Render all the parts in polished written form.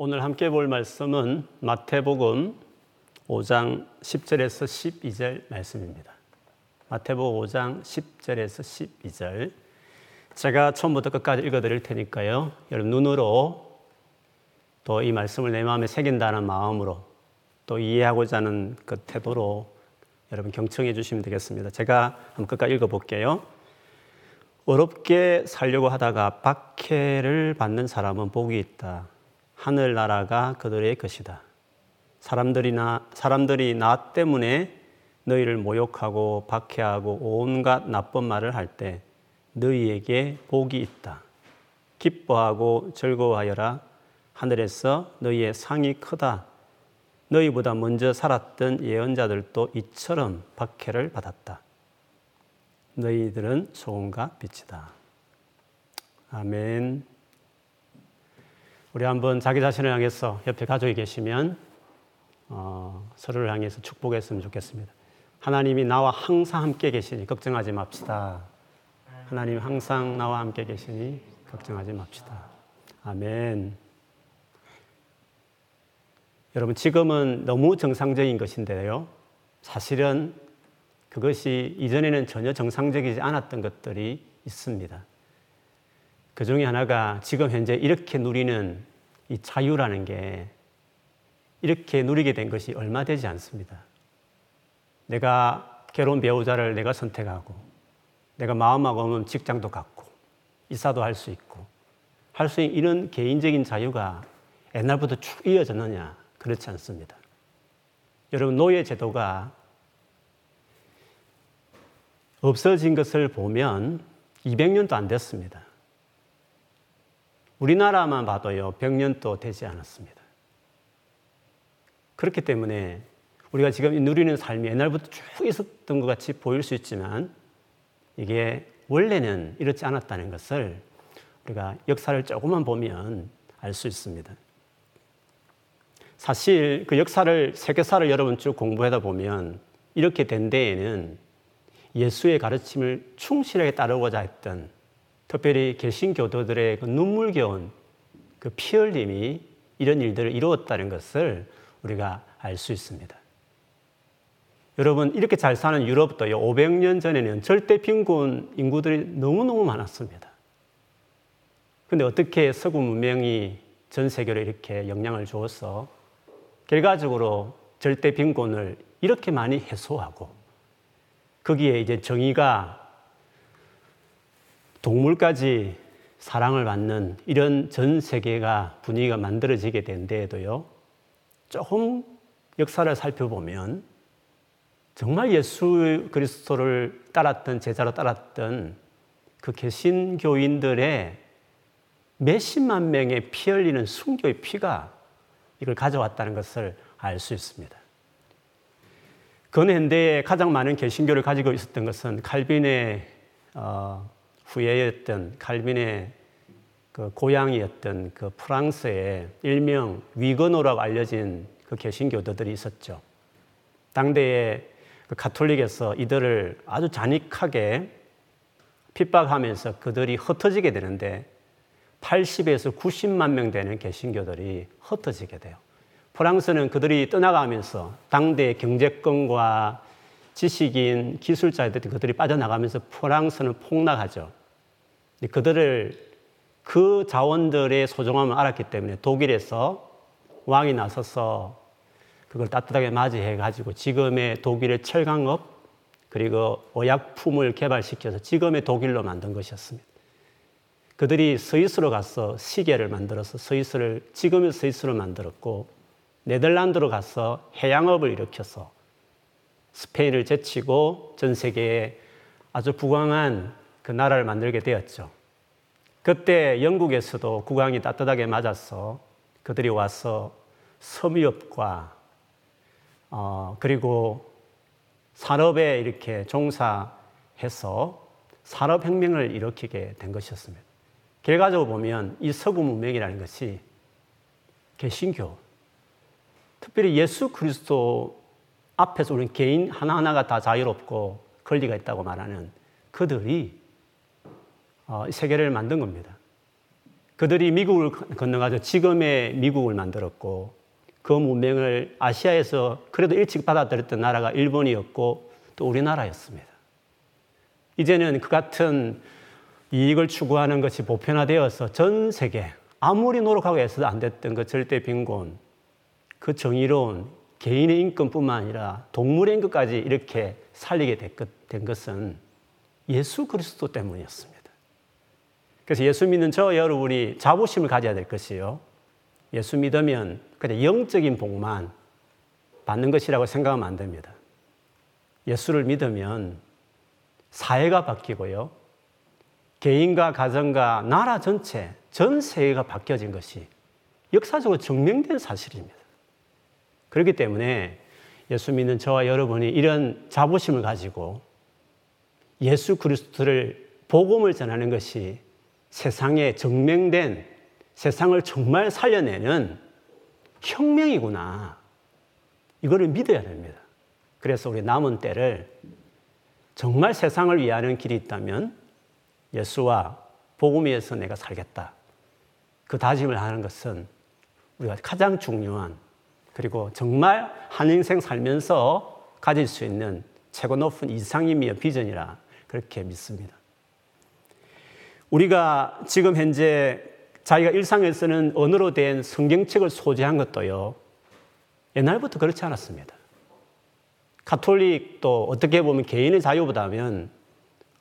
오늘 함께 볼 말씀은 마태복음 5장 10절에서 12절 말씀입니다. 마태복음 5장 10절에서 12절. 제가 처음부터 끝까지 읽어드릴 테니까요. 여러분 눈으로 또 이 말씀을 내 마음에 새긴다는 마음으로 또 이해하고자 하는 그 태도로 여러분 경청해 주시면 되겠습니다. 제가 한번 끝까지 읽어볼게요. 어렵게 살려고 하다가 박해를 받는 사람은 복이 있다. 하늘나라가 그들의 것이다. 사람들이 나 때문에 너희를 모욕하고 박해하고 온갖 나쁜 말을 할 때 너희에게 복이 있다. 기뻐하고 즐거워하여라. 하늘에서 너희의 상이 크다. 너희보다 먼저 살았던 예언자들도 이처럼 박해를 받았다. 너희들은 소금과 빛이다. 아멘. 우리 한번 자기 자신을 향해서, 옆에 가족이 계시면 서로를 향해서 축복했으면 좋겠습니다. 하나님이 나와 항상 함께 계시니 걱정하지 맙시다. 하나님이 항상 나와 함께 계시니 걱정하지 맙시다. 아멘. 여러분 지금은 너무 정상적인 것인데요, 사실은 그것이 이전에는 전혀 정상적이지 않았던 것들이 있습니다. 그 중에 하나가 지금 현재 이렇게 누리는 이 자유라는 게, 이렇게 누리게 된 것이 얼마 되지 않습니다. 내가 괴로운 배우자를 내가 선택하고, 내가 마음하고 하면 직장도 갖고 이사도 할 수 있고 할 수 있는 이런 개인적인 자유가 옛날부터 쭉 이어졌느냐, 그렇지 않습니다. 여러분 노예 제도가 없어진 것을 보면 200년도 안 됐습니다. 우리나라만 봐도요, 100년도 되지 않았습니다. 그렇기 때문에 우리가 지금 누리는 삶이 옛날부터 쭉 있었던 것 같이 보일 수 있지만 이게 원래는 이렇지 않았다는 것을 우리가 역사를 조금만 보면 알 수 있습니다. 사실 그 역사를, 세계사를 여러분 쭉 공부하다 보면 이렇게 된 데에는 예수의 가르침을 충실하게 따르고자 했던, 특별히 개신교도들의 그 눈물겨운 그 피 흘림이 이런 일들을 이루었다는 것을 우리가 알 수 있습니다. 여러분 이렇게 잘 사는 유럽도 500년 전에는 절대 빈곤 인구들이 너무너무 많았습니다. 그런데 어떻게 서구 문명이 전 세계로 이렇게 영향을 주어서 결과적으로 절대 빈곤을 이렇게 많이 해소하고, 거기에 이제 정의가 동물까지 사랑을 받는 이런 전 세계가 분위기가 만들어지게 된 데에도요, 조금 역사를 살펴보면 정말 예수 그리스도를 따랐던, 제자로 따랐던 그 개신교인들의 몇십만 명의 피 흘리는 순교의 피가 이걸 가져왔다는 것을 알 수 있습니다. 근현대에 가장 많은 개신교를 가지고 있었던 것은 칼빈의 후예였던, 칼빈의 그 고향이었던 그 프랑스의 일명 위거노라고 알려진 그 개신교도들이 있었죠. 당대의 그 가톨릭에서 이들을 아주 잔혹하게 핍박하면서 그들이 흩어지게 되는데 80에서 90만 명 되는 개신교들이 흩어지게 돼요. 프랑스는 그들이 떠나가면서 당대의 경제권과 지식인, 기술자들, 그들이 빠져나가면서 프랑스는 폭락하죠. 그들을, 그 자원들의 소중함을 알았기 때문에 독일에서 왕이 나서서 그걸 따뜻하게 맞이해가지고 지금의 독일의 철강업, 그리고 의약품을 개발시켜서 지금의 독일로 만든 것이었습니다. 그들이 스위스로 가서 시계를 만들어서 스위스를, 지금의 스위스로 만들었고, 네덜란드로 가서 해양업을 일으켜서 스페인을 제치고 전 세계에 아주 부강한 그 나라를 만들게 되었죠. 그때 영국에서도 국왕이 따뜻하게 맞아서 그들이 와서 섬유업과 그리고 산업에 이렇게 종사해서 산업혁명을 일으키게 된 것이었습니다. 결과적으로 보면 이 서구 문명이라는 것이 개신교, 특별히 예수 그리스도 앞에서 우리는 개인 하나하나가 다 자유롭고 권리가 있다고 말하는 그들이 세계를 만든 겁니다. 그들이 미국을 건너가서 지금의 미국을 만들었고 그 문명을 아시아에서 그래도 일찍 받아들였던 나라가 일본이었고 또 우리나라였습니다. 이제는 그 같은 이익을 추구하는 것이 보편화되어서 전 세계 아무리 노력하고 애써도 안 됐던 그 절대 빈곤, 그 정의로운 개인의 인권뿐만 아니라 동물의 인권까지 이렇게 살리게 된 것은 예수 그리스도 때문이었습니다. 그래서 예수 믿는 저 여러분이 자부심을 가져야 될 것이요, 예수 믿으면 그냥 영적인 복만 받는 것이라고 생각하면 안 됩니다. 예수를 믿으면 사회가 바뀌고요, 개인과 가정과 나라 전체, 전 세계가 바뀌어진 것이 역사적으로 증명된 사실입니다. 그렇기 때문에 예수 믿는 저와 여러분이 이런 자부심을 가지고 예수 그리스도를, 복음을 전하는 것이 세상에 증명된, 세상을 정말 살려내는 혁명이구나, 이거를 믿어야 됩니다. 그래서 우리 남은 때를 정말 세상을 위하는 길이 있다면 예수와 복음에 의해서 내가 살겠다, 그 다짐을 하는 것은 우리가 가장 중요한, 그리고 정말 한 인생 살면서 가질 수 있는 최고 높은 이상이며 비전이라 그렇게 믿습니다. 우리가 지금 현재 자기가 일상에 쓰는 언어로 된 성경책을 소지한 것도요, 옛날부터 그렇지 않았습니다. 가톨릭도 어떻게 보면 개인의 자유보다는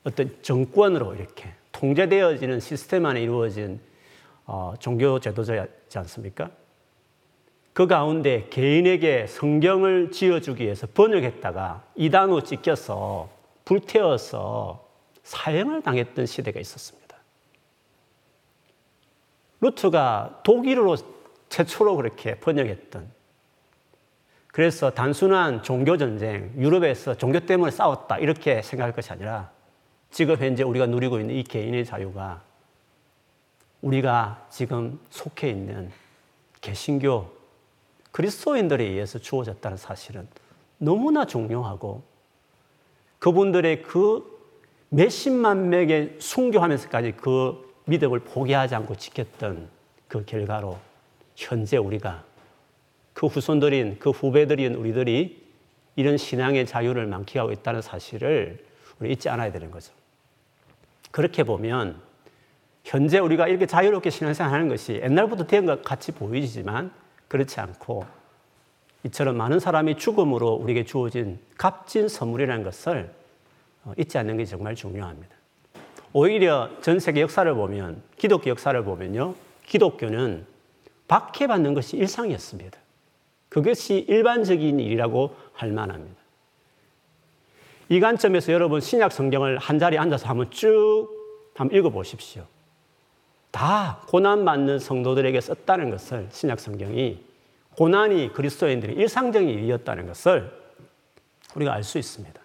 어떤 정권으로 이렇게 통제되어지는 시스템 안에 이루어진 종교 제도제지 않습니까? 그 가운데 개인에게 성경을 지어주기 위해서 번역했다가 이단으로 찢겨서 불태워서 사형을 당했던 시대가 있었습니다. 루트가 독일어로 최초로 그렇게 번역했던, 그래서 단순한 종교전쟁, 유럽에서 종교 때문에 싸웠다 이렇게 생각할 것이 아니라 지금 현재 우리가 누리고 있는 이 개인의 자유가 우리가 지금 속해 있는 개신교 그리스도인들에 의해서 주어졌다는 사실은 너무나 중요하고, 그분들의 그 몇십만 명의 순교하면서까지 그 믿음을 포기하지 않고 지켰던 그 결과로 현재 우리가, 그 후손들인, 그 후배들인 우리들이 이런 신앙의 자유를 만끽하고 있다는 사실을 우리 잊지 않아야 되는 거죠. 그렇게 보면 현재 우리가 이렇게 자유롭게 신앙생활하는 것이 옛날부터 된 것 같이 보이지만 그렇지 않고, 이처럼 많은 사람이 죽음으로 우리에게 주어진 값진 선물이라는 것을 잊지 않는 게 정말 중요합니다. 오히려 전 세계 역사를 보면, 기독교 역사를 보면요, 기독교는 박해받는 것이 일상이었습니다. 그것이 일반적인 일이라고 할 만합니다. 이 관점에서 여러분 신약 성경을 한 자리에 앉아서 한번 쭉 한번 읽어보십시오. 다 고난받는 성도들에게 썼다는 것을, 신약 성경이 고난이 그리스도인들의 일상적인 일이었다는 것을 우리가 알 수 있습니다.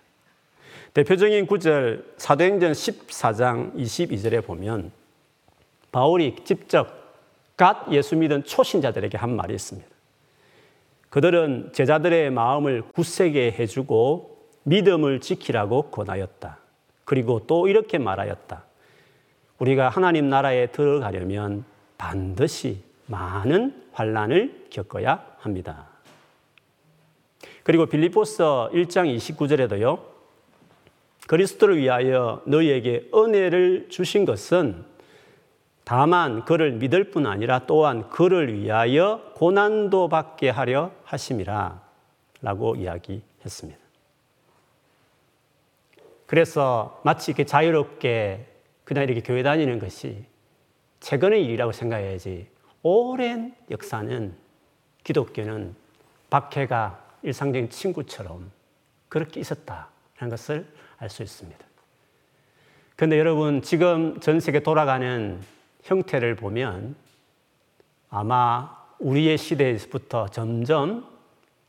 대표적인 구절 사도행전 14장 22절에 보면 바울이 직접 갓 예수 믿은 초신자들에게 한 말이 있습니다. 그들은 제자들의 마음을 굳세게 해주고 믿음을 지키라고 권하였다. 그리고 또 이렇게 말하였다. 우리가 하나님 나라에 들어가려면 반드시 많은 환난을 겪어야 합니다. 그리고 빌립보서 1장 29절에도요. 그리스도를 위하여 너희에게 은혜를 주신 것은 다만 그를 믿을 뿐 아니라 또한 그를 위하여 고난도 받게 하려 하심이라 라고 이야기했습니다. 그래서 마치 이렇게 자유롭게 그냥 이렇게 교회 다니는 것이 최근의 일이라고 생각해야지, 오랜 역사는, 기독교는 박해가 일상적인 친구처럼 그렇게 있었다라는 것을 알 수 있습니다. 그런데 여러분, 지금 전 세계 돌아가는 형태를 보면 아마 우리의 시대에서부터 점점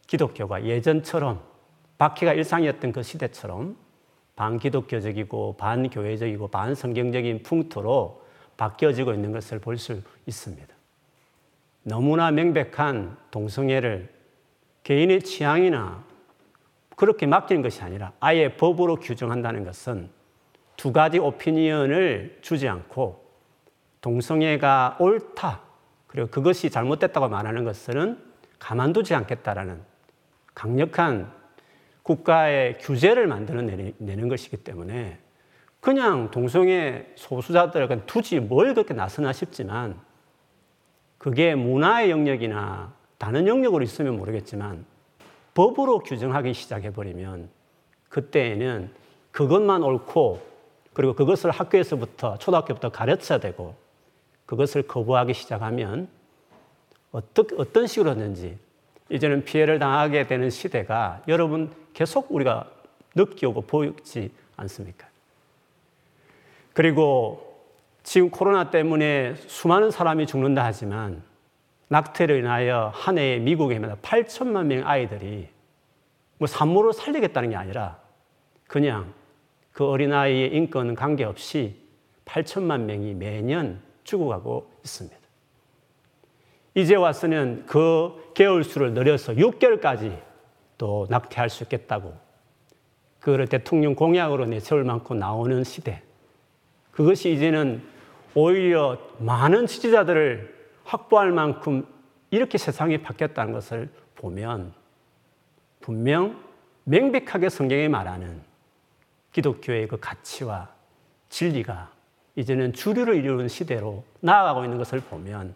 기독교가 예전처럼, 박해가 일상이었던 그 시대처럼 반기독교적이고 반교회적이고 반성경적인 풍토로 바뀌어지고 있는 것을 볼 수 있습니다. 너무나 명백한 동성애를 개인의 취향이나 그렇게 맡기는 것이 아니라 아예 법으로 규정한다는 것은 두 가지 오피니언을 주지 않고 동성애가 옳다, 그리고 그것이 잘못됐다고 말하는 것은 가만두지 않겠다라는 강력한 국가의 규제를 만들어내는 것이기 때문에 그냥 동성애 소수자들을 그냥 두지 뭘 그렇게 나서나 싶지만, 그게 문화의 영역이나 다른 영역으로 있으면 모르겠지만 법으로 규정하기 시작해버리면 그때에는 그것만 옳고, 그리고 그것을 학교에서부터, 초등학교부터 가르쳐야 되고, 그것을 거부하기 시작하면 어떤 식으로든지 이제는 피해를 당하게 되는 시대가 여러분 계속 우리가 느끼고 보이지 않습니까? 그리고 지금 코로나 때문에 수많은 사람이 죽는다 하지만 낙태로 인하여 한 해에 미국에 8천만 명의 아이들이 뭐 산모로 살리겠다는 게 아니라 그냥 그 어린아이의 인권 관계없이 8천만 명이 매년 죽어가고 있습니다. 이제 와서는 그 개월수를 늘려서 6개월까지 또 낙태할 수 있겠다고 그걸 대통령 공약으로 내세울 만큼 나오는 시대, 그것이 이제는 오히려 많은 지지자들을 확보할 만큼 이렇게 세상이 바뀌었다는 것을 보면 분명 명백하게 성경이 말하는 기독교의 그 가치와 진리가 이제는 주류를 이루는 시대로 나아가고 있는 것을 보면,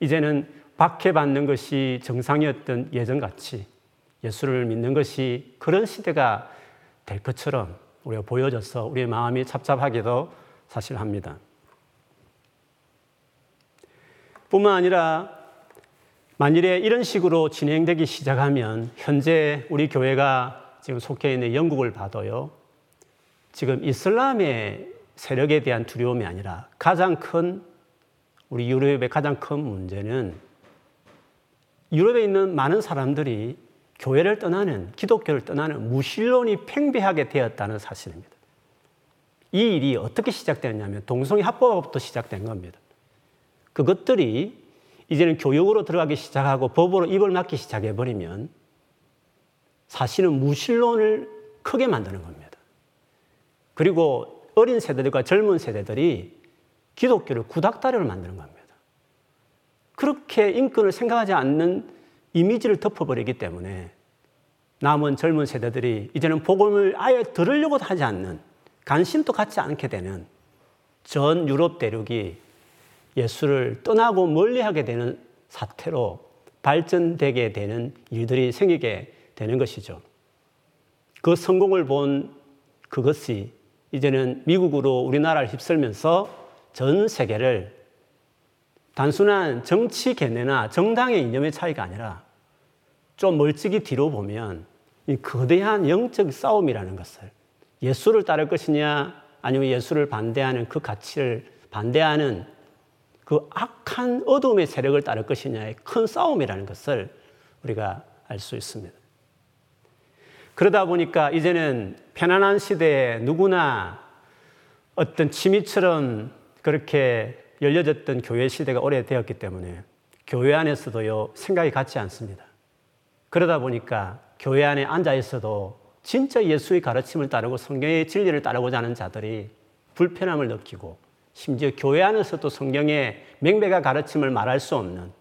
이제는 박해받는 것이 정상이었던 예전같이 예수를 믿는 것이 그런 시대가 될 것처럼 우리가 보여져서 우리의 마음이 찹찹하기도 사실 합니다. 뿐만 아니라 만일에 이런 식으로 진행되기 시작하면 현재 우리 교회가 지금 속해 있는 영국을 봐도요, 지금 이슬람의 세력에 대한 두려움이 아니라 가장 큰, 우리 유럽의 가장 큰 문제는 유럽에 있는 많은 사람들이 교회를 떠나는, 기독교를 떠나는 무신론이 팽배하게 되었다는 사실입니다. 이 일이 어떻게 시작되었냐면 동성애 합법화부터 시작된 겁니다. 그것들이 이제는 교육으로 들어가기 시작하고 법으로 입을 막기 시작해버리면 사실은 무신론을 크게 만드는 겁니다. 그리고 어린 세대들과 젊은 세대들이 기독교를 구닥다리로 만드는 겁니다. 그렇게 인권을 생각하지 않는 이미지를 덮어버리기 때문에 남은 젊은 세대들이 이제는 복음을 아예 들으려고 하지 않는, 관심도 갖지 않게 되는, 전 유럽 대륙이 예수를 떠나고 멀리하게 되는 사태로 발전되게 되는 일들이 생기게 되는 것이죠. 그 성공을 본 그것이 이제는 미국으로 우리나라를 휩쓸면서 전 세계를 단순한 정치 견해나 정당의 이념의 차이가 아니라 좀 멀찍이 뒤로 보면 이 거대한 영적 싸움이라는 것을, 예수를 따를 것이냐 아니면 예수를 반대하는 그 가치를 반대하는 그 악한 어둠의 세력을 따를 것이냐의 큰 싸움이라는 것을 우리가 알 수 있습니다. 그러다 보니까 이제는 편안한 시대에 누구나 어떤 취미처럼 그렇게 열려졌던 교회 시대가 오래되었기 때문에 교회 안에서도요 생각이 같지 않습니다. 그러다 보니까 교회 안에 앉아 있어도 진짜 예수의 가르침을 따르고 성경의 진리를 따르고자 하는 자들이 불편함을 느끼고, 심지어 교회 안에서도 성경의 명백한 가르침을 말할 수 없는,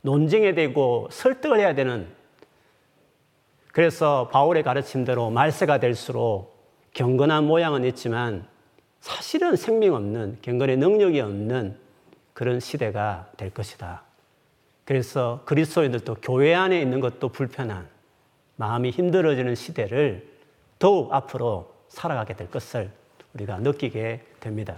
논쟁에 대고 설득을 해야 되는, 그래서 바울의 가르침대로 말세가 될수록 경건한 모양은 있지만 사실은 생명 없는, 경건의 능력이 없는 그런 시대가 될 것이다. 그래서 그리스도인들도 교회 안에 있는 것도 불편한, 마음이 힘들어지는 시대를 더욱 앞으로 살아가게 될 것을 우리가 느끼게 됩니다.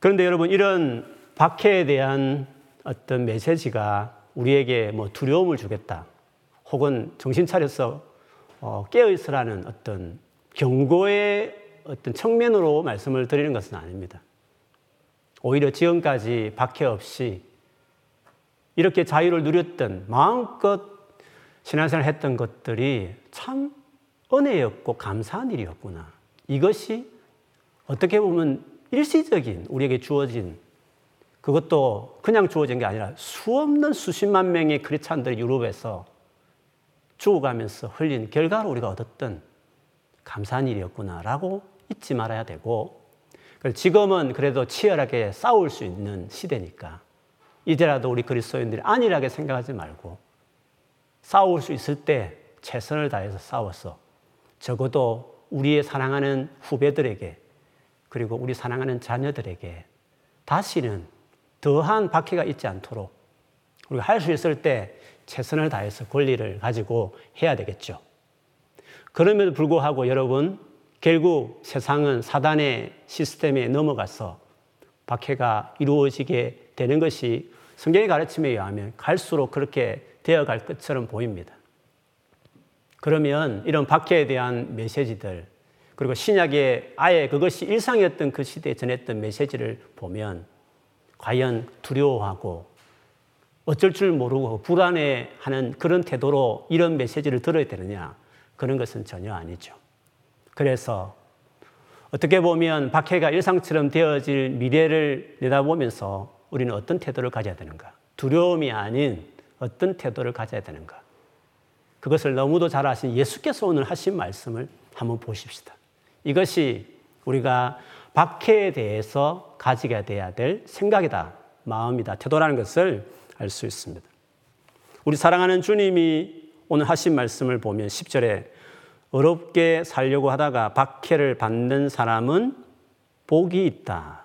그런데 여러분, 이런 박해에 대한 어떤 메시지가 우리에게 뭐 두려움을 주겠다, 혹은 정신 차려서 깨어있으라는 어떤 경고의 어떤 측면으로 말씀을 드리는 것은 아닙니다. 오히려 지금까지 박해 없이 이렇게 자유를 누렸던, 마음껏 신앙생활을 했던 것들이 참 은혜였고 감사한 일이었구나, 이것이 어떻게 보면 일시적인 우리에게 주어진, 그것도 그냥 주어진 게 아니라 수없는 수십만 명의 크리스찬들이 유럽에서 죽어가면서 흘린 결과로 우리가 얻었던 감사한 일이었구나라고 잊지 말아야 되고, 지금은 그래도 치열하게 싸울 수 있는 시대니까 이제라도 우리 그리스도인들이 안일하게 생각하지 말고 싸울 수 있을 때 최선을 다해서 싸워서 적어도 우리의 사랑하는 후배들에게 그리고 우리 사랑하는 자녀들에게 다시는 더한 박해가 있지 않도록 우리가 할 수 있을 때 최선을 다해서 권리를 가지고 해야 되겠죠. 그럼에도 불구하고 여러분, 결국 세상은 사단의 시스템에 넘어가서 박해가 이루어지게 되는 것이 성경의 가르침에 의하면 갈수록 그렇게 되어갈 것처럼 보입니다. 그러면 이런 박해에 대한 메시지들, 그리고 신약에 아예 그것이 일상이었던 그 시대에 전했던 메시지를 보면 과연 두려워하고 어쩔 줄 모르고 불안해하는 그런 태도로 이런 메시지를 들어야 되느냐, 그런 것은 전혀 아니죠. 그래서 어떻게 보면 박해가 일상처럼 되어질 미래를 내다보면서 우리는 어떤 태도를 가져야 되는가? 두려움이 아닌 어떤 태도를 가져야 되는가? 그것을 너무도 잘 아신 예수께서 오늘 하신 말씀을 한번 보십시다. 이것이 우리가 박해에 대해서 가지게 돼야 될 생각이다, 마음이다, 태도라는 것을 알 수 있습니다. 우리 사랑하는 주님이 오늘 하신 말씀을 보면 10절에 어렵게 살려고 하다가 박해를 받는 사람은 복이 있다.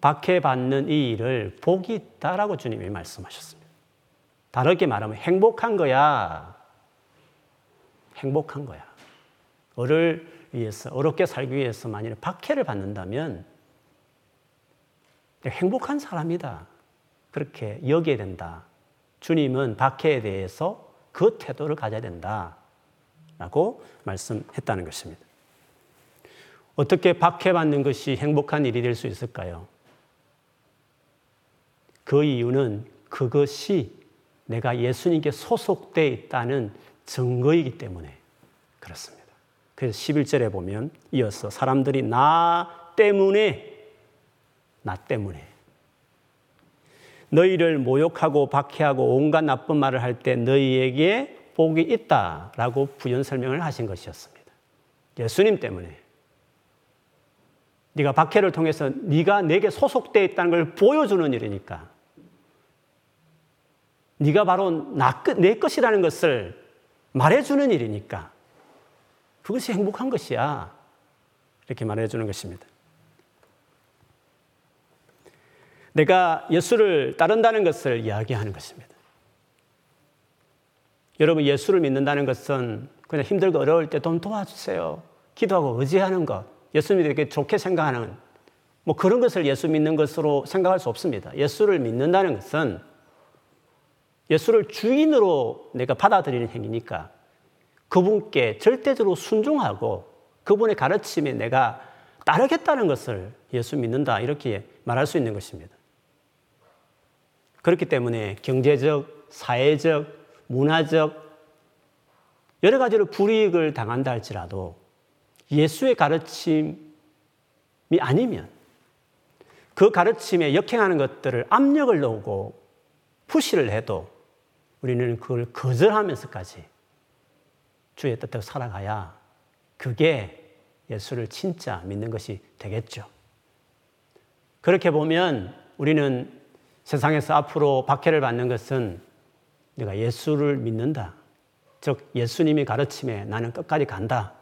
박해받는 이 일을 복이 있다라고 주님이 말씀하셨습니다. 다르게 말하면 행복한 거야. 행복한 거야. 어를 위해서, 어렵게 살기 위해서 만일 박해를 받는다면 행복한 사람이다. 그렇게 여겨야 된다. 주님은 박해에 대해서 그 태도를 가져야 된다라고 말씀했다는 것입니다. 어떻게 박해받는 것이 행복한 일이 될 수 있을까요? 그 이유는 그것이 내가 예수님께 소속되어 있다는 증거이기 때문에 그렇습니다. 그래서 11절에 보면 이어서 사람들이 나 때문에 너희를 모욕하고 박해하고 온갖 나쁜 말을 할 때 너희에게 복이 있다라고 부연 설명을 하신 것이었습니다. 예수님 때문에 네가 박해를 통해서 네가 내게 소속되어 있다는 걸 보여주는 일이니까 네가 바로 내 것이라는 것을 말해주는 일이니까 그것이 행복한 것이야, 이렇게 말해주는 것입니다. 내가 예수를 따른다는 것을 이야기하는 것입니다. 여러분, 예수를 믿는다는 것은 그냥 힘들고 어려울 때 좀 도와주세요, 기도하고 의지하는 것, 예수님이 이렇게 좋게 생각하는 뭐 그런 것을 예수 믿는 것으로 생각할 수 없습니다. 예수를 믿는다는 것은 예수를 주인으로 내가 받아들이는 행위니까 그분께 절대적으로 순종하고 그분의 가르침에 내가 따르겠다는 것을 예수 믿는다, 이렇게 말할 수 있는 것입니다. 그렇기 때문에 경제적, 사회적, 문화적 여러 가지로 불이익을 당한다 할지라도 예수의 가르침이 아니면 그 가르침에 역행하는 것들을 압력을 넣고 푸시를 해도 우리는 그걸 거절하면서까지 주의 뜻대로 살아가야 그게 예수를 진짜 믿는 것이 되겠죠. 그렇게 보면 우리는 세상에서 앞으로 박해를 받는 것은 내가 예수를 믿는다, 즉 예수님의 가르침에 나는 끝까지 간다,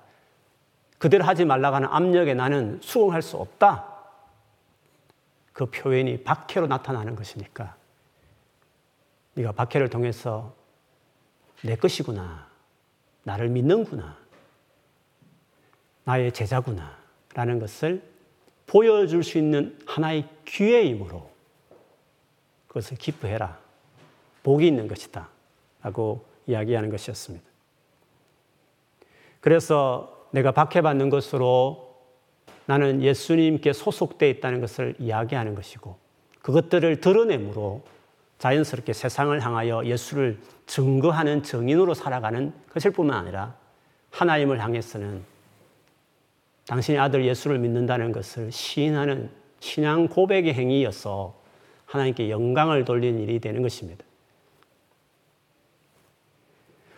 그대로 하지 말라고 하는 압력에 나는 수긍할 수 없다, 그 표현이 박해로 나타나는 것이니까 네가 박해를 통해서 내 것이구나, 나를 믿는구나, 나의 제자구나 라는 것을 보여줄 수 있는 하나의 기회이므로 그것을 기뻐해라, 복이 있는 것이다 라고 이야기하는 것이었습니다. 그래서 내가 박해받는 것으로 나는 예수님께 소속되어 있다는 것을 이야기하는 것이고 그것들을 드러내므로 자연스럽게 세상을 향하여 예수를 증거하는 증인으로 살아가는 것일 뿐만 아니라 하나님을 향해서는 당신의 아들 예수를 믿는다는 것을 시인하는 신앙 고백의 행위여서 하나님께 영광을 돌리는 일이 되는 것입니다.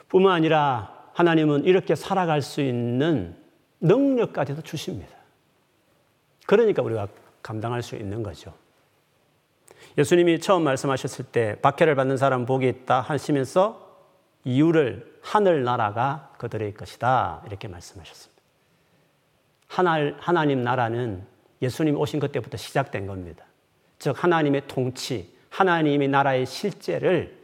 뿐만 아니라 하나님은 이렇게 살아갈 수 있는 능력까지도 주십니다. 그러니까 우리가 감당할 수 있는 거죠. 예수님이 처음 말씀하셨을 때 박해를 받는 사람 복이 있다 하시면서 이유를 하늘나라가 그들의 것이다 이렇게 말씀하셨습니다. 하나님 나라는 예수님 오신 그때부터 시작된 겁니다. 즉 하나님의 통치, 하나님의 나라의 실제를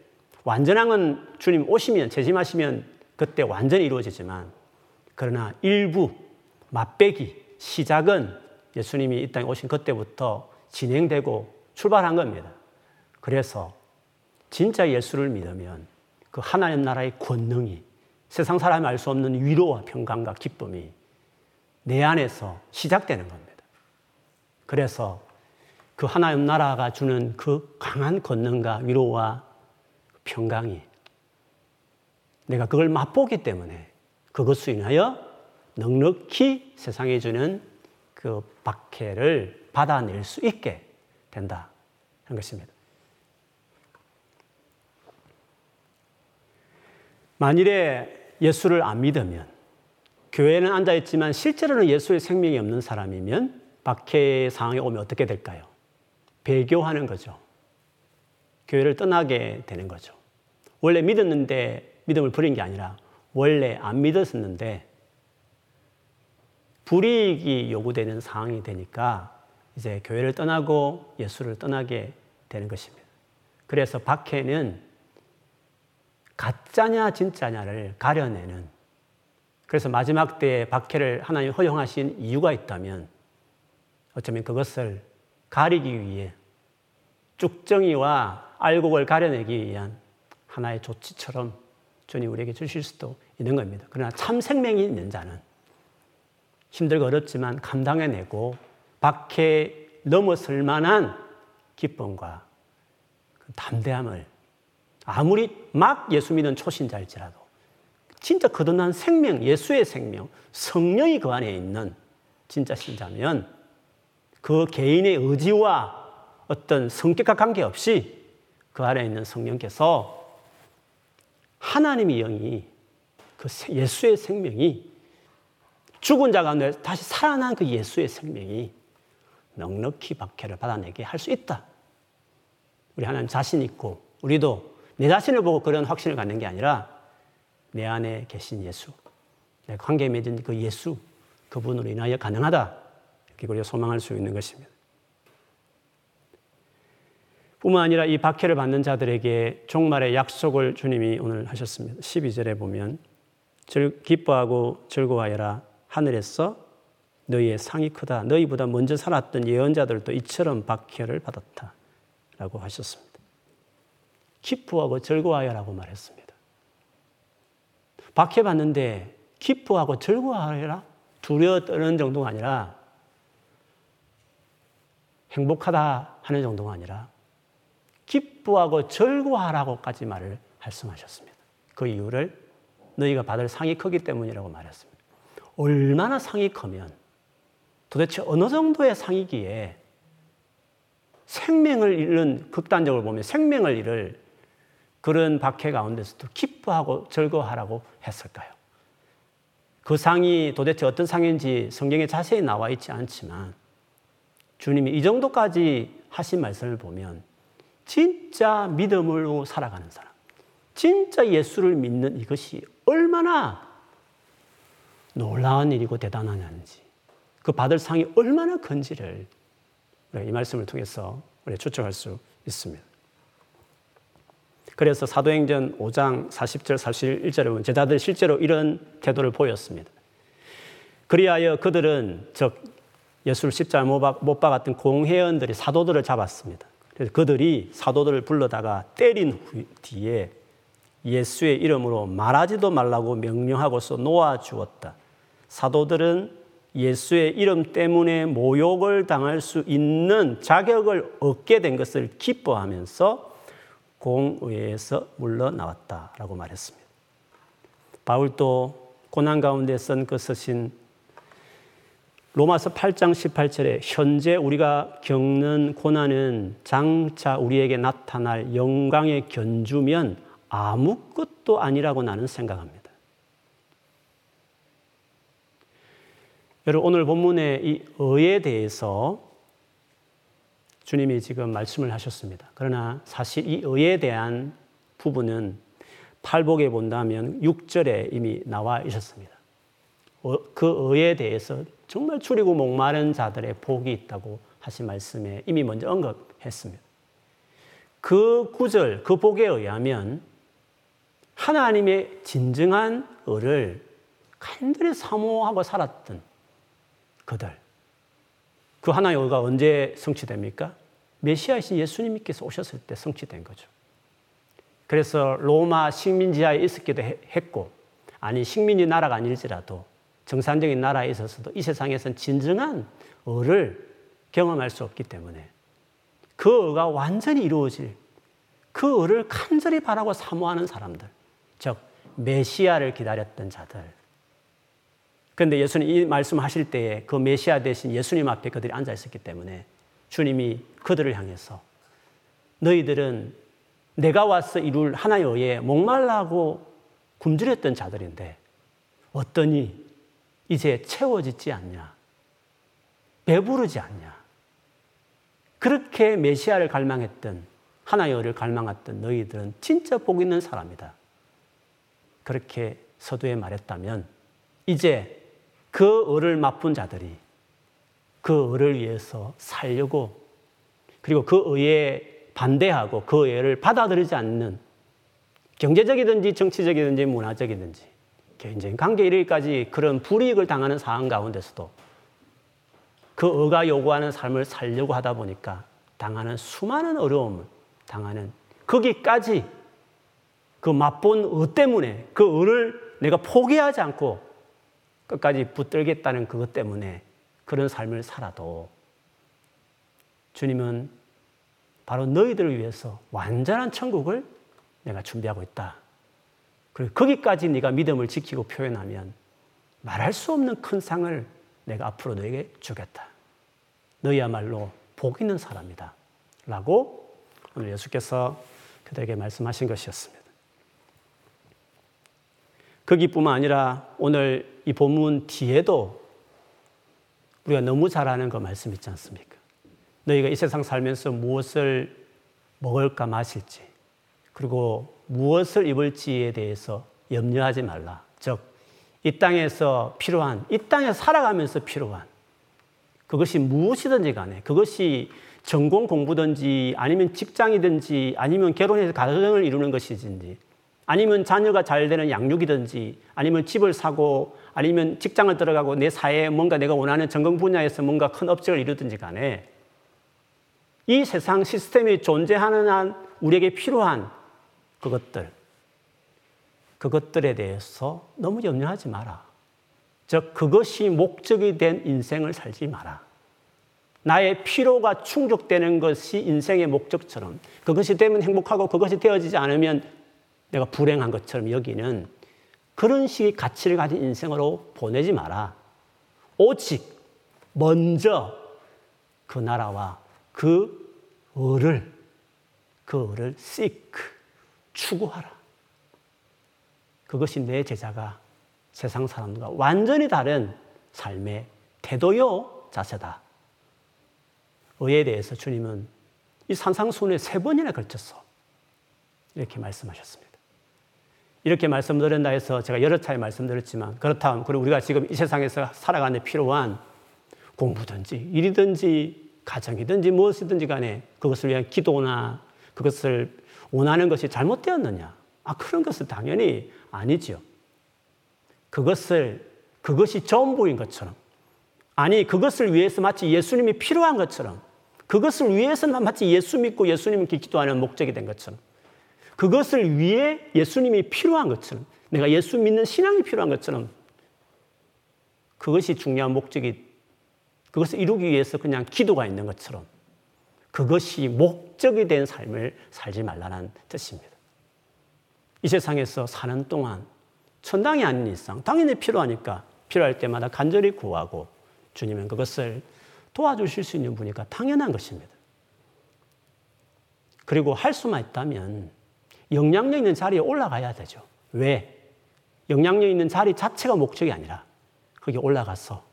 완전한 건 주님 오시면 재림하시면 그때 완전히 이루어지지만 그러나 일부 맛배기 시작은 예수님이 이 땅에 오신 그때부터 진행되고 출발한 겁니다. 그래서 진짜 예수를 믿으면 그 하나님 나라의 권능이 세상 사람이 알 수 없는 위로와 평강과 기쁨이 내 안에서 시작되는 겁니다. 그래서 그 하나님 나라가 주는 그 강한 권능과 위로와 평강이 내가 그걸 맛보기 때문에 그것으로 인하여 넉넉히 세상에 주는 그 박해를 받아낼 수 있게 된다 하는 것입니다. 만일에 예수를 안 믿으면 교회는 앉아있지만 실제로는 예수의 생명이 없는 사람이면 박해의 상황에 오면 어떻게 될까요? 배교하는 거죠. 교회를 떠나게 되는 거죠. 원래 믿었는데 믿음을 버린 게 아니라 원래 안 믿었었는데 불이익이 요구되는 상황이 되니까 이제 교회를 떠나고 예수를 떠나게 되는 것입니다. 그래서 박해는 가짜냐 진짜냐를 가려내는, 그래서 마지막 때에 박해를 하나님 허용하신 이유가 있다면 어쩌면 그것을 가리기 위해 쭉정이와 알곡을 가려내기 위한 하나의 조치처럼 주님 우리에게 주실 수도 있는 겁니다. 그러나 참 생명이 있는 자는 힘들고 어렵지만 감당해내고 박해 넘어설 만한 기쁨과 담대함을 아무리 막 예수 믿는 초신자일지라도 진짜 거듭난 생명, 예수의 생명, 성령이 그 안에 있는 진짜 신자면 그 개인의 의지와 어떤 성격과 관계없이 그 안에 있는 성령께서 하나님의 영이 그 예수의 생명이 죽은 자 가운데 다시 살아난 그 예수의 생명이 넉넉히 박해를 받아내게 할 수 있다. 우리 하나님 자신 있고 우리도 내 자신을 보고 그런 확신을 갖는 게 아니라 내 안에 계신 예수, 내 관계에 맺은 그 예수, 그분으로 인하여 가능하다. 이렇게 우리가 소망할 수 있는 것입니다. 뿐만 아니라 이 박해를 받는 자들에게 종말의 약속을 주님이 오늘 하셨습니다. 12절에 보면 기뻐하고 즐거워하여라. 하늘에서 너희의 상이 크다. 너희보다 먼저 살았던 예언자들도 이처럼 박해를 받았다. 라고 하셨습니다. 기뻐하고 즐거워하여라고 말했습니다. 박해받는데 기뻐하고 즐거워하여라? 두려워 떠는 정도가 아니라 행복하다 하는 정도가 아니라 기뻐하고 즐거워하라고까지 말을 말씀하셨습니다. 그 이유를 너희가 받을 상이 크기 때문이라고 말했습니다. 얼마나 상이 크면 도대체 어느 정도의 상이기에 생명을 잃는, 극단적으로 보면 생명을 잃을 그런 박해 가운데서도 기뻐하고 즐거워하라고 했을까요? 그 상이 도대체 어떤 상인지 성경에 자세히 나와 있지 않지만 주님이 이 정도까지 하신 말씀을 보면 진짜 믿음으로 살아가는 사람, 진짜 예수를 믿는 이것이 얼마나 놀라운 일이고 대단하냐는지, 그 받을 상이 얼마나 큰지를 이 말씀을 통해서 우리가 추측할 수 있습니다. 그래서 사도행전 5장 40절 41절에 보면 제자들 실제로 이런 태도를 보였습니다. 그리하여 그들은 즉 예수를 십자가에 못 박았던 공회원들이 사도들을 잡았습니다. 그래서 그들이 사도들을 불러다가 때린 뒤에 예수의 이름으로 말하지도 말라고 명령하고서 놓아주었다. 사도들은 예수의 이름 때문에 모욕을 당할 수 있는 자격을 얻게 된 것을 기뻐하면서 공회에서 물러나왔다라고 말했습니다. 바울도 고난 가운데 쓴 그 서신 로마서 8장 18절에 현재 우리가 겪는 고난은 장차 우리에게 나타날 영광의 견주면 아무것도 아니라고 나는 생각합니다. 여러분, 오늘 본문의 이 의에 대해서 주님이 지금 말씀을 하셨습니다. 그러나 사실 이 의에 대한 부분은 팔복에 본다면 6절에 이미 나와 있었습니다. 그 의에 대해서 정말 추리고 목마른 자들의 복이 있다고 하신 말씀에 이미 먼저 언급했습니다. 그 구절, 그 복에 의하면 하나님의 진정한 의를 간절히 사모하고 살았던 그들, 그 하나의 의가 언제 성취됩니까? 메시아이신 예수님께서 오셨을 때 성취된 거죠. 그래서 로마 식민지하에 있었기도 했고, 아니 식민지 나라가 아닐지라도 정상적인 나라에 있어서도 이 세상에서는 진정한 의를 경험할 수 없기 때문에 그 의가 완전히 이루어질 그 의를 간절히 바라고 사모하는 사람들, 즉 메시아를 기다렸던 자들. 그런데 예수님 이 말씀하실 때에 그 메시아 대신 예수님 앞에 그들이 앉아 있었기 때문에 주님이 그들을 향해서 너희들은 내가 와서 이룰 하나의 의에 목말라고 굶주렸던 자들인데 어떠니 이제 채워지지 않냐, 배부르지 않냐, 그렇게 메시아를 갈망했던, 하나의 의를 갈망했던 너희들은 진짜 복 있는 사람이다, 그렇게 서두에 말했다면 이제 그 의를 맛본 자들이 그 의를 위해서 살려고, 그리고 그 의에 반대하고 그 의를 받아들이지 않는, 경제적이든지 정치적이든지 문화적이든지 개인적인 관계 이르기까지 그런 불이익을 당하는 상황 가운데서도 그 의가 요구하는 삶을 살려고 하다 보니까 당하는 수많은 어려움을 당하는, 거기까지 그 맛본 의 때문에, 그 의를 내가 포기하지 않고 끝까지 붙들겠다는 그것 때문에 그런 삶을 살아도 주님은 바로 너희들을 위해서 완전한 천국을 내가 준비하고 있다. 그리고 거기까지 네가 믿음을 지키고 표현하면 말할 수 없는 큰 상을 내가 앞으로 너에게 주겠다. 너희야말로 복 있는 사람이다. 라고 오늘 예수께서 그들에게 말씀하신 것이었습니다. 거기뿐만 아니라 오늘 이 본문 뒤에도 우리가 너무 잘 아는 그 말씀 있지 않습니까? 너희가 이 세상 살면서 무엇을 먹을까 마실지, 그리고 무엇을 입을지에 대해서 염려하지 말라. 즉, 이 땅에서 필요한, 이 땅에서 살아가면서 필요한, 그것이 무엇이든지 간에, 그것이 전공 공부든지 아니면 직장이든지 아니면 결혼해서 가정을 이루는 것이든지 아니면 자녀가 잘 되는 양육이든지 아니면 집을 사고 아니면 직장을 들어가고 내 사회에 뭔가 내가 원하는 전공 분야에서 뭔가 큰 업적을 이루든지 간에 이 세상 시스템이 존재하는 한 우리에게 필요한 그것들에 대해서 너무 염려하지 마라. 즉, 그것이 목적이 된 인생을 살지 마라. 나의 필요가 충족되는 것이 인생의 목적처럼, 그것이 되면 행복하고 그것이 되어지지 않으면 내가 불행한 것처럼 여기는 그런 식의 가치를 가진 인생으로 보내지 마라. 오직 먼저 그 나라와 그 의를 추구하라. 그것이 내 제자가 세상 사람과 완전히 다른 삶의 태도요, 자세다. 의에 대해서 주님은 이 산상순에 3번이나 걸쳐서 이렇게 말씀하셨습니다. 이렇게 말씀드린다 해서 제가 여러 차례 말씀드렸지만, 그렇다면 그리고 우리가 지금 이 세상에서 살아가는 데 필요한 공부든지 일이든지 가정이든지 무엇이든지 간에 그것을 위한 기도나 그것을 원하는 것이 잘못되었느냐? 그런 것은 당연히 아니죠. 그것이 전부인 것처럼, 아니 그것을 위해서 마치 예수님이 필요한 것처럼, 그것을 위해서는 마치 예수 믿고 예수님을 기도하는 목적이 된 것처럼, 그것을 위해 예수님이 필요한 것처럼, 내가 예수 믿는 신앙이 필요한 것처럼, 그것이 중요한 목적이, 그것을 이루기 위해서 그냥 기도가 있는 것처럼, 그것이 목적이 된 삶을 살지 말라는 뜻입니다. 이 세상에서 사는 동안 천당이 아닌 이상 당연히 필요하니까 필요할 때마다 간절히 구하고 주님은 그것을 도와주실 수 있는 분이니까 당연한 것입니다. 그리고 할 수만 있다면 영향력 있는 자리에 올라가야 되죠. 왜? 영향력 있는 자리 자체가 목적이 아니라 거기 올라가서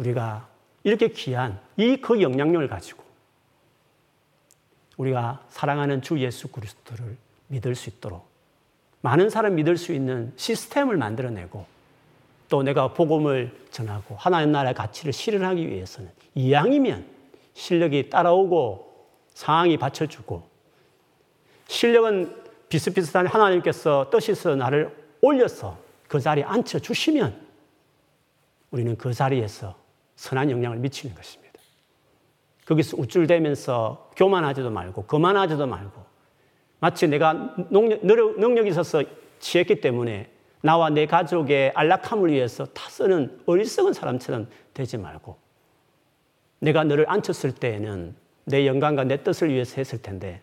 우리가 이렇게 귀한 이 그 영향력을 가지고 우리가 사랑하는 주 예수 그리스도를 믿을 수 있도록 많은 사람 믿을 수 있는 시스템을 만들어내고 또 내가 복음을 전하고 하나님 나라의 가치를 실현하기 위해서는 이왕이면 실력이 따라오고 상황이 받쳐주고 실력은 비슷비슷한 하나님께서 뜻이 있어 나를 올려서 그 자리에 앉혀주시면 우리는 그 자리에서 선한 영향을 미치는 것입니다. 거기서 우쭐대면서 교만하지도 말고 거만하지도 말고 마치 내가 능력이 있어서 취했기 때문에 나와 내 가족의 안락함을 위해서 다 쓰는 어리석은 사람처럼 되지 말고 내가 너를 앉혔을 때에는 내 영광과 내 뜻을 위해서 했을 텐데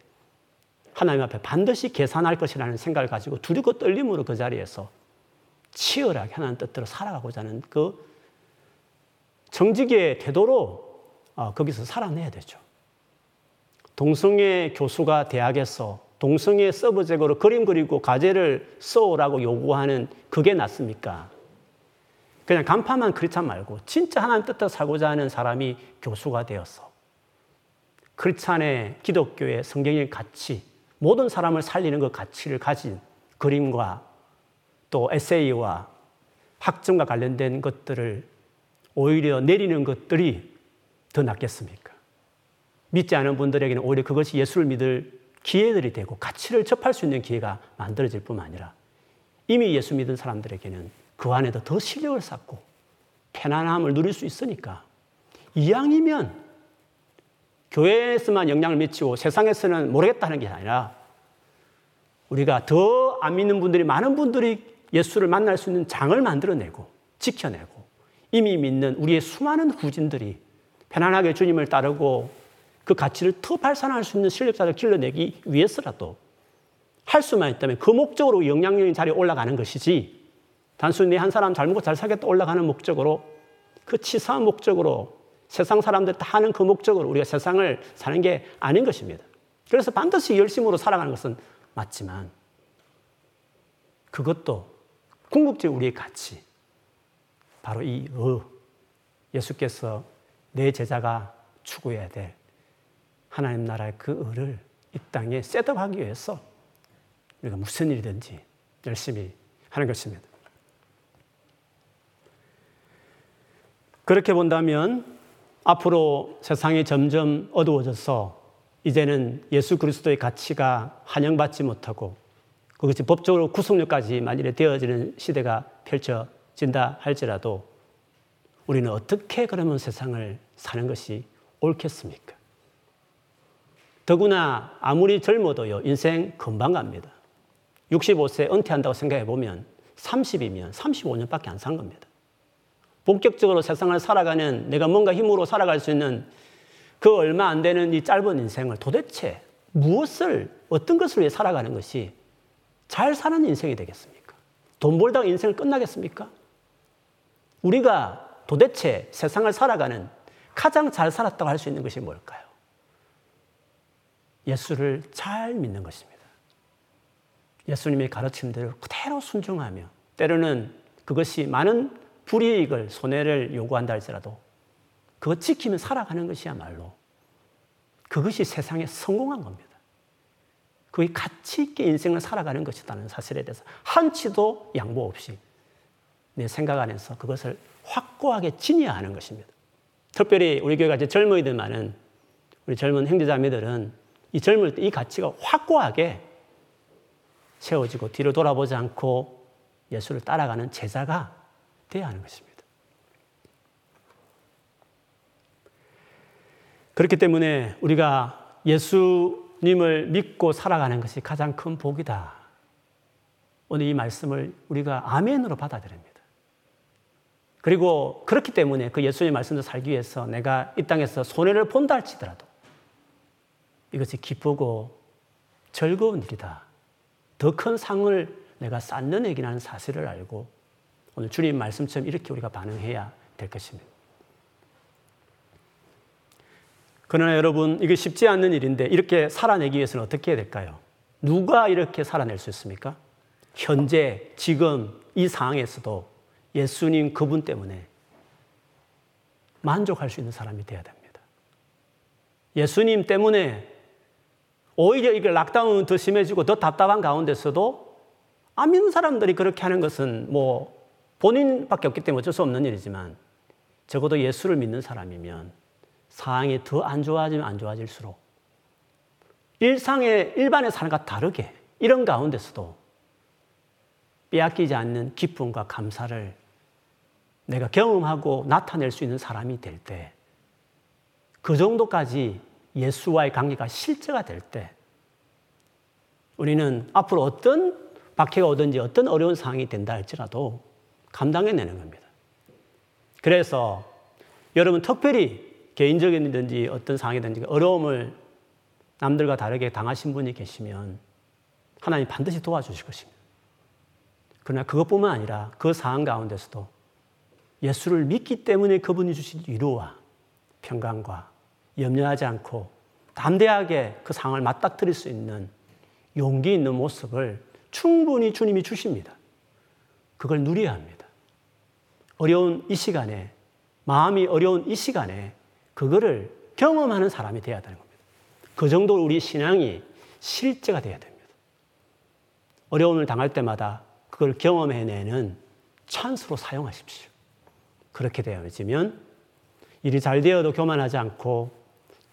하나님 앞에 반드시 계산할 것이라는 생각을 가지고 두렵고 떨림으로 그 자리에서 치열하게 하나님 뜻대로 살아가고자 하는 그 정직의 태도로 거기서 살아내야 되죠. 동성애 교수가 대학에서 동성애 서브젝으로 그림 그리고 과제를 써오라고 요구하는 그게 낫습니까? 그냥 간판만 크리스찬 말고 진짜 하나님 뜻대로 살고자 하는 사람이 교수가 되어서 크리스찬의 기독교의 성경의 가치, 모든 사람을 살리는 그 가치를 가진 그림과 또 에세이와 학점과 관련된 것들을 오히려 내리는 것들이 더 낫겠습니까? 믿지 않은 분들에게는 오히려 그것이 예수를 믿을 기회들이 되고 가치를 접할 수 있는 기회가 만들어질 뿐만 아니라 이미 예수 믿은 사람들에게는 그 안에도 더 실력을 쌓고 편안함을 누릴 수 있으니까 이왕이면 교회에서만 영향을 미치고 세상에서는 모르겠다는 게 아니라 우리가 더 안 믿는 분들이 많은 분들이 예수를 만날 수 있는 장을 만들어내고 지켜내고 이미 믿는 우리의 수많은 후진들이 편안하게 주님을 따르고 그 가치를 더 발산할 수 있는 실력자를 길러내기 위해서라도 할 수만 있다면 그 목적으로 영향력이 자리에 올라가는 것이지 단순히 내 한 사람 잘 먹고 잘 살겠다 올라가는 목적으로 그 치사한 목적으로 세상 사람들 다 하는 그 목적으로 우리가 세상을 사는 게 아닌 것입니다. 그래서 반드시 열심으로 살아가는 것은 맞지만 그것도 궁극적인 우리의 가치 바로 이 예수께서 내 제자가 추구해야 될 하나님 나라의 그 의를 이 땅에 셋업하기 위해서 우리가 무슨 일이든지 열심히 하는 것입니다. 그렇게 본다면 앞으로 세상이 점점 어두워져서 이제는 예수 그리스도의 가치가 환영받지 못하고 그것이 법적으로 구속력까지 만일에 되어지는 시대가 펼쳐진다 할지라도 우리는 어떻게 그러면 세상을 사는 것이 옳겠습니까? 더구나 아무리 젊어도요 인생 금방 갑니다. 65세 은퇴한다고 생각해보면 30이면 35년밖에 안 산 겁니다. 본격적으로 세상을 살아가는 내가 뭔가 힘으로 살아갈 수 있는 그 얼마 안 되는 이 짧은 인생을 도대체 무엇을 어떤 것을 위해 살아가는 것이 잘 사는 인생이 되겠습니까? 돈 벌다가 인생을 끝나겠습니까? 우리가 도대체 세상을 살아가는 가장 잘 살았다고 할 수 있는 것이 뭘까요? 예수를 잘 믿는 것입니다. 예수님의 가르침대로 그대로 순종하며 때로는 그것이 많은 불이익을 손해를 요구한다 할지라도 그것 지키면 살아가는 것이야말로 그것이 세상에 성공한 겁니다. 그게 가치 있게 인생을 살아가는 것이라는 사실에 대해서 한치도 양보 없이 내 생각 안에서 그것을 확고하게 지녀야 하는 것입니다. 특별히 우리 교회가 이제 젊은이들만은 우리 젊은 형제자매들은 이 젊을 때 이 가치가 확고하게 세워지고 뒤로 돌아보지 않고 예수를 따라가는 제자가 돼야 하는 것입니다. 그렇기 때문에 우리가 예수님을 믿고 살아가는 것이 가장 큰 복이다. 오늘 이 말씀을 우리가 아멘으로 받아들입니다. 그리고 그렇기 때문에 그 예수님의 말씀을 살기 위해서 내가 이 땅에서 손해를 본다 할지라도 이것이 기쁘고 즐거운 일이다. 더 큰 상을 내가 쌓는 얘기라는 사실을 알고 오늘 주님 말씀처럼 이렇게 우리가 반응해야 될 것입니다. 그러나 여러분, 이게 쉽지 않은 일인데 이렇게 살아내기 위해서는 어떻게 해야 될까요? 누가 이렇게 살아낼 수 있습니까? 현재, 지금, 이 상황에서도 예수님 그분 때문에 만족할 수 있는 사람이 되어야 됩니다. 예수님 때문에 오히려 이게 락다운은 더 심해지고 더 답답한 가운데서도 안 믿는 사람들이 그렇게 하는 것은 뭐 본인밖에 없기 때문에 어쩔 수 없는 일이지만, 적어도 예수를 믿는 사람이면 상황이 더 안 좋아지면 안 좋아질수록 일반의 삶과 다르게 이런 가운데서도 빼앗기지 않는 기쁨과 감사를 내가 경험하고 나타낼 수 있는 사람이 될 때, 그 정도까지 예수와의 관계가 실제가 될 때, 우리는 앞으로 어떤 박해가 오든지 어떤 어려운 상황이 된다 할지라도 감당해내는 겁니다. 그래서 여러분 특별히 개인적이든지 어떤 상황이든지 어려움을 남들과 다르게 당하신 분이 계시면 하나님 반드시 도와주실 것입니다. 그러나 그것뿐만 아니라 그 상황 가운데서도 예수를 믿기 때문에 그분이 주신 위로와 평강과 염려하지 않고 담대하게 그 상황을 맞닥뜨릴 수 있는 용기 있는 모습을 충분히 주님이 주십니다. 그걸 누려야 합니다. 어려운 이 시간에, 마음이 어려운 이 시간에 그거를 경험하는 사람이 되어야 되는 겁니다. 그 정도로 우리 신앙이 실제가 되어야 됩니다. 어려움을 당할 때마다 그걸 경험해내는 찬스로 사용하십시오. 그렇게 되어지면 일이 잘 되어도 교만하지 않고,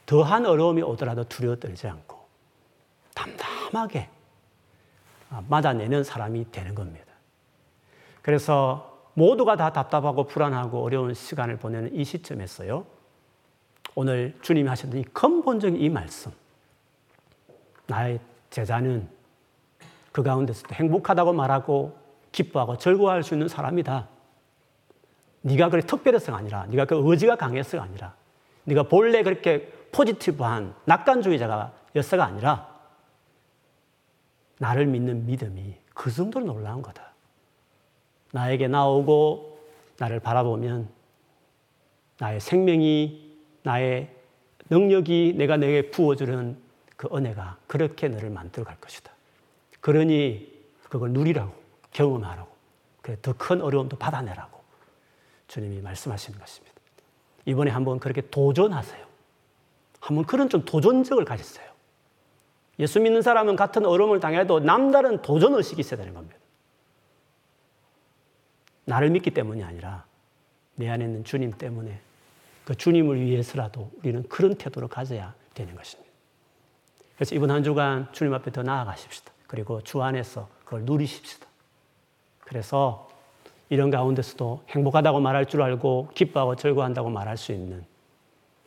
더한 어려움이 오더라도 두려워 떨지 않고 담담하게 맞아내는 사람이 되는 겁니다. 그래서 모두가 다 답답하고 불안하고 어려운 시간을 보내는 이 시점에서요, 오늘 주님이 하셨던 이 근본적인 이 말씀, 나의 제자는 그 가운데서도 행복하다고 말하고 기뻐하고 즐거워할 수 있는 사람이다. 네가 그렇게 특별해서가 아니라, 네가 그 의지가 강해서가 아니라, 네가 본래 그렇게 포지티브한 낙관주의자였어가 아니라, 나를 믿는 믿음이 그 정도로 놀라운 거다. 나에게 나오고 나를 바라보면 나의 생명이, 나의 능력이 내게 부어주는 그 은혜가 그렇게 너를 만들어 갈 것이다. 그러니 그걸 누리라고, 경험하라고, 그래 더 큰 어려움도 받아내라고 주님이 말씀하시는 것입니다. 이번에 한번 그렇게 도전하세요. 한번 그런 좀 도전적을 가졌어요. 예수 믿는 사람은 같은 어려움을 당해도 남다른 도전의식이 있어야 되는 겁니다. 나를 믿기 때문이 아니라 내 안에 있는 주님 때문에, 그 주님을 위해서라도 우리는 그런 태도를 가져야 되는 것입니다. 그래서 이번 한 주간 주님 앞에 더 나아가십시다. 그리고 주 안에서 그걸 누리십시다. 그래서 이런 가운데서도 행복하다고 말할 줄 알고 기뻐하고 즐거워한다고 말할 수 있는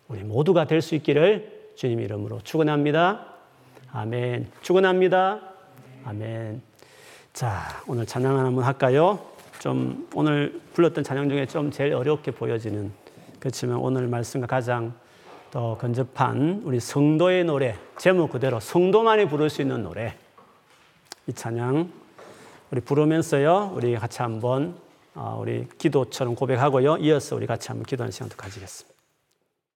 우리 모두가 될 수 있기를 주님 이름으로 축원합니다. 아멘. 축원합니다. 아멘. 자, 오늘 찬양 한번 할까요? 좀 오늘 불렀던 찬양 중에 좀 제일 어렵게 보여지는, 그렇지만 오늘 말씀과 가장 더 근접한 우리 성도의 노래, 제목 그대로 성도만이 부를 수 있는 노래, 이 찬양 우리 부르면서요, 우리 같이 한번 우리 기도처럼 고백하고요, 이어서 우리 같이 한번 기도하는 시간도 가지겠습니다.